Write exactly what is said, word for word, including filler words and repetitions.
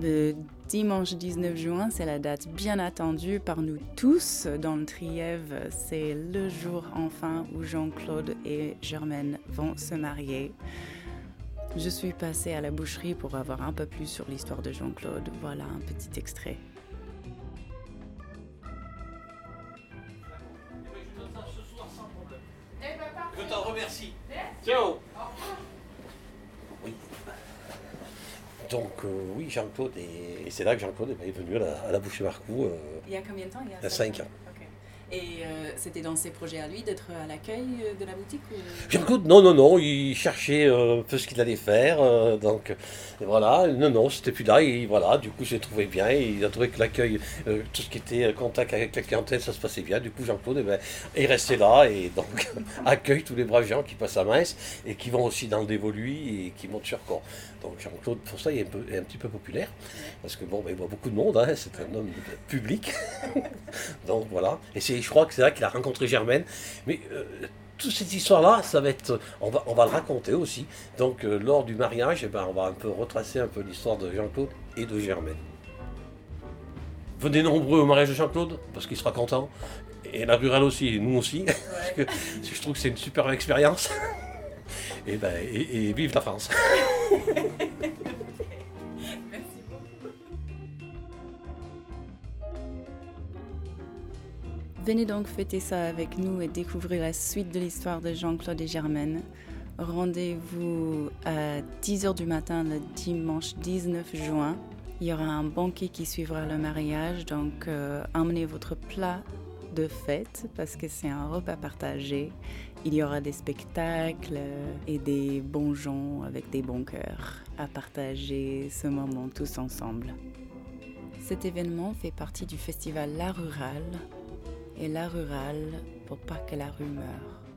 Le dimanche dix-neuf juin, c'est la date bien attendue par nous tous dans le Trièvre. C'est le jour enfin où Jean-Claude et Germaine vont se marier. Je suis passée à la boucherie pour avoir un peu plus sur l'histoire de Jean-Claude. Voilà un petit extrait. Je donne ça ce soir sans problème. Eh ben, parfait. Je t'en remercie. Merci. Ciao. Oui. Donc euh, oui, Jean-Claude est... Et c'est là que Jean-Claude est venu à la, à la boucherie Marcoux. Euh, il y a combien de temps? Il y a, il y a cinq ans. Okay. Et euh, c'était dans ses projets à lui d'être à l'accueil de la boutique ou... Jean-Claude, non, non, non, il cherchait euh, un peu ce qu'il allait faire. Euh, donc voilà, non, non, c'était plus là. Et voilà, du coup, je l'ai trouvé bien. Il a trouvé que l'accueil, euh, tout ce qui était contact avec la clientèle, ça se passait bien. Du coup, Jean-Claude eh ben, est resté là et donc accueille tous les braves gens qui passent à Metz et qui vont aussi dans le dévolu et qui montent sur Caen. Donc Jean-Claude, pour ça, il est un, peu, est un petit peu populaire, parce que bon, bah, il voit beaucoup de monde, hein, c'est un homme public, donc voilà. Et c'est, je crois que c'est là qu'il a rencontré Germaine, mais euh, toute cette histoire-là, ça va être, on va, on va le raconter aussi. Donc euh, lors du mariage, eh ben, on va un peu retracer un peu l'histoire de Jean-Claude et de Germaine. Venez nombreux au mariage de Jean-Claude, parce qu'il sera content, et la Rurale aussi, et nous aussi, parce que je trouve que c'est une super expérience. Et, ben, et, et vive la France. Venez donc fêter ça avec nous et découvrir la suite de l'histoire de Jean-Claude et Germaine. Rendez-vous à dix heures du matin le dimanche dix-neuf juin. Il y aura un banquet qui suivra le mariage, donc euh, amenez votre plat de fête parce que c'est un repas partagé. Il y aura des spectacles et des bons gens avec des bons cœurs à partager ce moment tous ensemble. Cet événement fait partie du festival La Rurale et La Rurale pour pas que la rue meure.